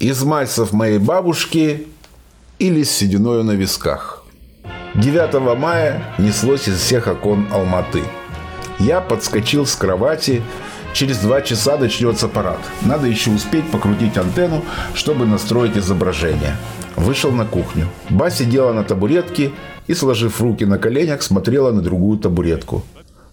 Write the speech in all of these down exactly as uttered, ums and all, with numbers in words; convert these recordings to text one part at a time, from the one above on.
из мальцев моей бабушки или с сединою на висках. девятого мая неслось из всех окон Алматы. Я подскочил с кровати. Через два часа начнется парад. Надо еще успеть покрутить антенну, чтобы настроить изображение. Вышел на кухню. Ба сидела на табуретке и, сложив руки на коленях, смотрела на другую табуретку.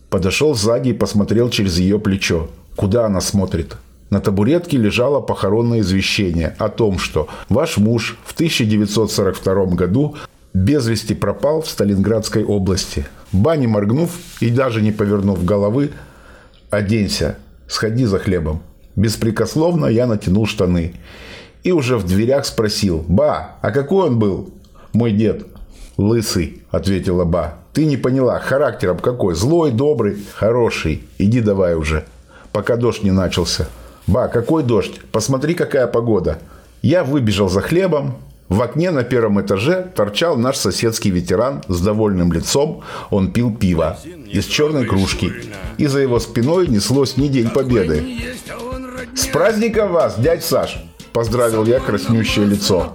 Подошел сзади и посмотрел через ее плечо. Куда она смотрит? На табуретке лежало похоронное извещение о том, что ваш муж в тысяча девятьсот сорок втором году без вести пропал в Сталинградской области. Ба, не моргнув и даже не повернув головы, «Оденься, сходи за хлебом». Беспрекословно я натянул штаны. И уже в дверях спросил: «Ба, а какой он был?» «Мой дед». «Лысый», ответила Ба. «Ты не поняла, характером какой? Злой, добрый, хороший. Иди давай уже, пока дождь не начался». «Ба, какой дождь? Посмотри, какая погода». Я выбежал за хлебом. В окне на первом этаже торчал наш соседский ветеран с довольным лицом. Он пил пиво из черной кружки. И за его спиной неслось не День Победы. «С праздником вас, дядь Саш!» — поздравил я краснющее лицо.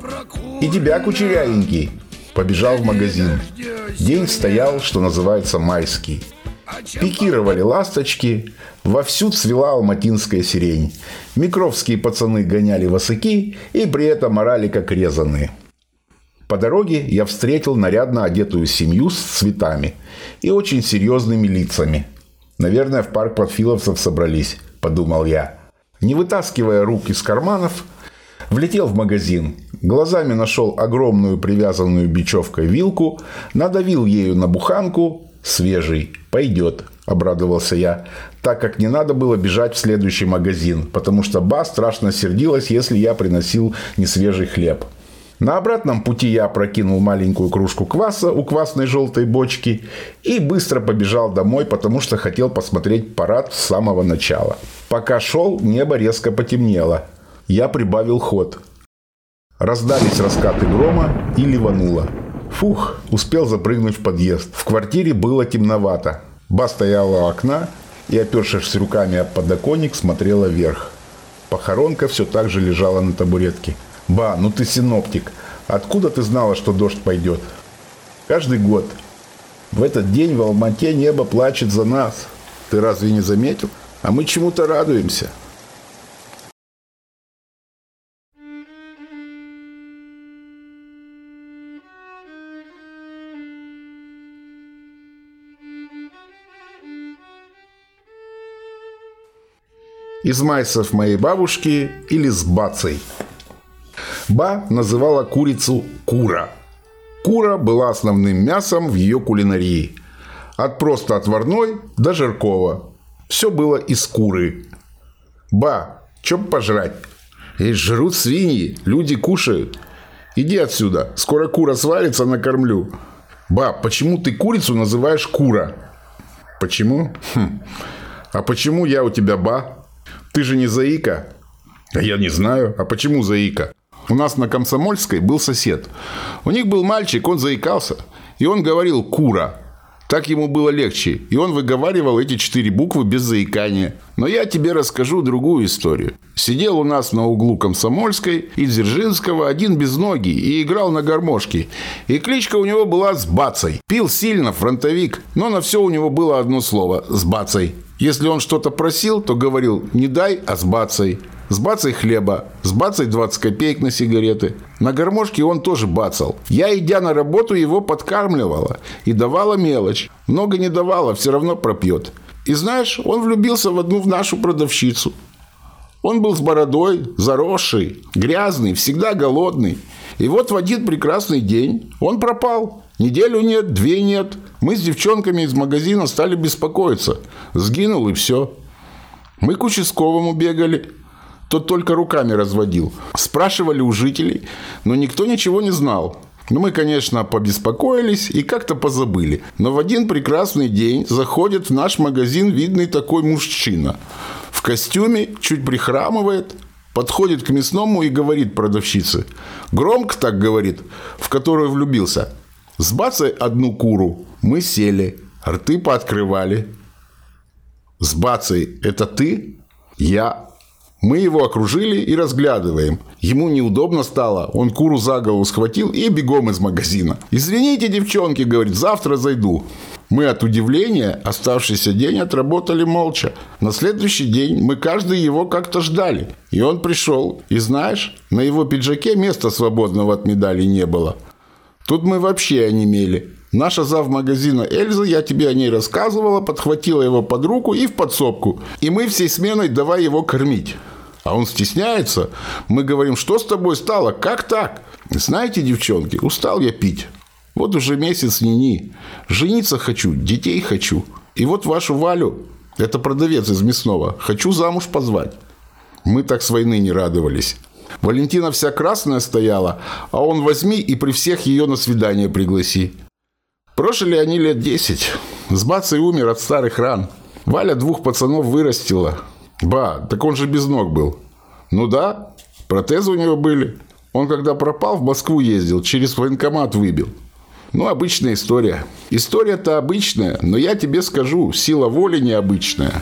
«И тебя, кучерявенький!» Побежал в магазин. День стоял, что называется, майский. Пикировали ласточки, вовсю цвела алматинская сирень. Микровские пацаны гоняли васыки и при этом орали как резаные. По дороге я встретил нарядно одетую семью с цветами и очень серьезными лицами. «Наверное, в парк подфиловцев собрались», – подумал я. Не вытаскивая рук из карманов, влетел в магазин. Глазами нашел огромную привязанную бечевкой вилку, надавил ею на буханку. «Свежий. Пойдет», – обрадовался я, так как не надо было бежать в следующий магазин, потому что Ба страшно сердилась, если я приносил несвежий хлеб. На обратном пути я опрокинул маленькую кружку кваса у квасной желтой бочки и быстро побежал домой, потому что хотел посмотреть парад с самого начала. Пока шел, небо резко потемнело. Я прибавил ход. Раздались раскаты грома и ливануло. Фух, успел запрыгнуть в подъезд. В квартире было темновато. Ба стояла у окна и, опершись руками об подоконник, смотрела вверх. Похоронка все так же лежала на табуретке. «Ба, ну ты синоптик. Откуда ты знала, что дождь пойдет?» «Каждый год. В этот день в Алмате небо плачет за нас. Ты разве не заметил? А мы чему-то радуемся». Из майсов моей бабушки или с бацей. Ба называла курицу кура. Кура была основным мясом в ее кулинарии. От просто отварной до жаркого. Все было из куры. «Ба, че пожрать?» «Эй, жрут свиньи, люди кушают. Иди отсюда, скоро кура сварится, накормлю». «Ба, почему ты курицу называешь кура?» «Почему? Хм. А почему я у тебя ба? Ты же не заика?» «Я не знаю. А почему заика? У нас на Комсомольской был сосед. У них был мальчик, он заикался. И он говорил «кура». Так ему было легче. И он выговаривал эти четыре буквы без заикания. Но я тебе расскажу другую историю. Сидел у нас на углу Комсомольской и Дзержинского один безногий и играл на гармошке. И кличка у него была «Сбацай». Пил сильно, фронтовик. Но на все у него было одно слово – «Сбацай». Если он что-то просил, то говорил «не дай, а сбацай». Сбацай хлеба, сбацай двадцать копеек на сигареты. На гармошке он тоже бацал. Я, идя на работу, его подкармливала и давала мелочь. Много не давала, все равно пропьет. И знаешь, он влюбился в одну в нашу продавщицу. Он был с бородой, заросший, грязный, всегда голодный. И вот в один прекрасный день он пропал. Неделю нет, две нет. Мы с девчонками из магазина стали беспокоиться. Сгинул и все. Мы к участковому бегали. Тот только руками разводил. Спрашивали у жителей, но никто ничего не знал. Но мы, конечно, побеспокоились и как-то позабыли. Но в один прекрасный день заходит в наш магазин видный такой мужчина. В костюме, чуть прихрамывает. Подходит к мясному и говорит продавщице. Громко так говорит, в которую влюбился. «Сбацай одну куру». Мы сели, рты пооткрывали. «Сбацай, это ты?» «Я». Мы его окружили и разглядываем. Ему неудобно стало, он куру за голову схватил и бегом из магазина. «Извините, девчонки», — говорит, — «завтра зайду». Мы от удивления оставшийся день отработали молча. На следующий день мы каждый его как-то ждали. И он пришел. И знаешь, на его пиджаке места свободного от медалей не было. Тут мы вообще онемели. Наша завмагазина Эльза, я тебе о ней рассказывала, подхватила его под руку и в подсобку. И мы всей сменой давай его кормить. А он стесняется. Мы говорим, что с тобой стало? Как так? Знаете, девчонки, устал я пить. Вот уже месяц ни-ни. Жениться хочу, детей хочу. И вот вашу Валю, это продавец из мясного, хочу замуж позвать. Мы так с войны не радовались. Валентина вся красная стояла, а он возьми и при всех ее на свидание пригласи. Прожили они лет десять. С бацей умер от старых ран. Валя двух пацанов вырастила. Ба, так он же без ног был. Ну да, протезы у него были. Он когда пропал, в Москву ездил, через военкомат выбил. Ну, обычная история. История-то обычная, но я тебе скажу, сила воли необычная.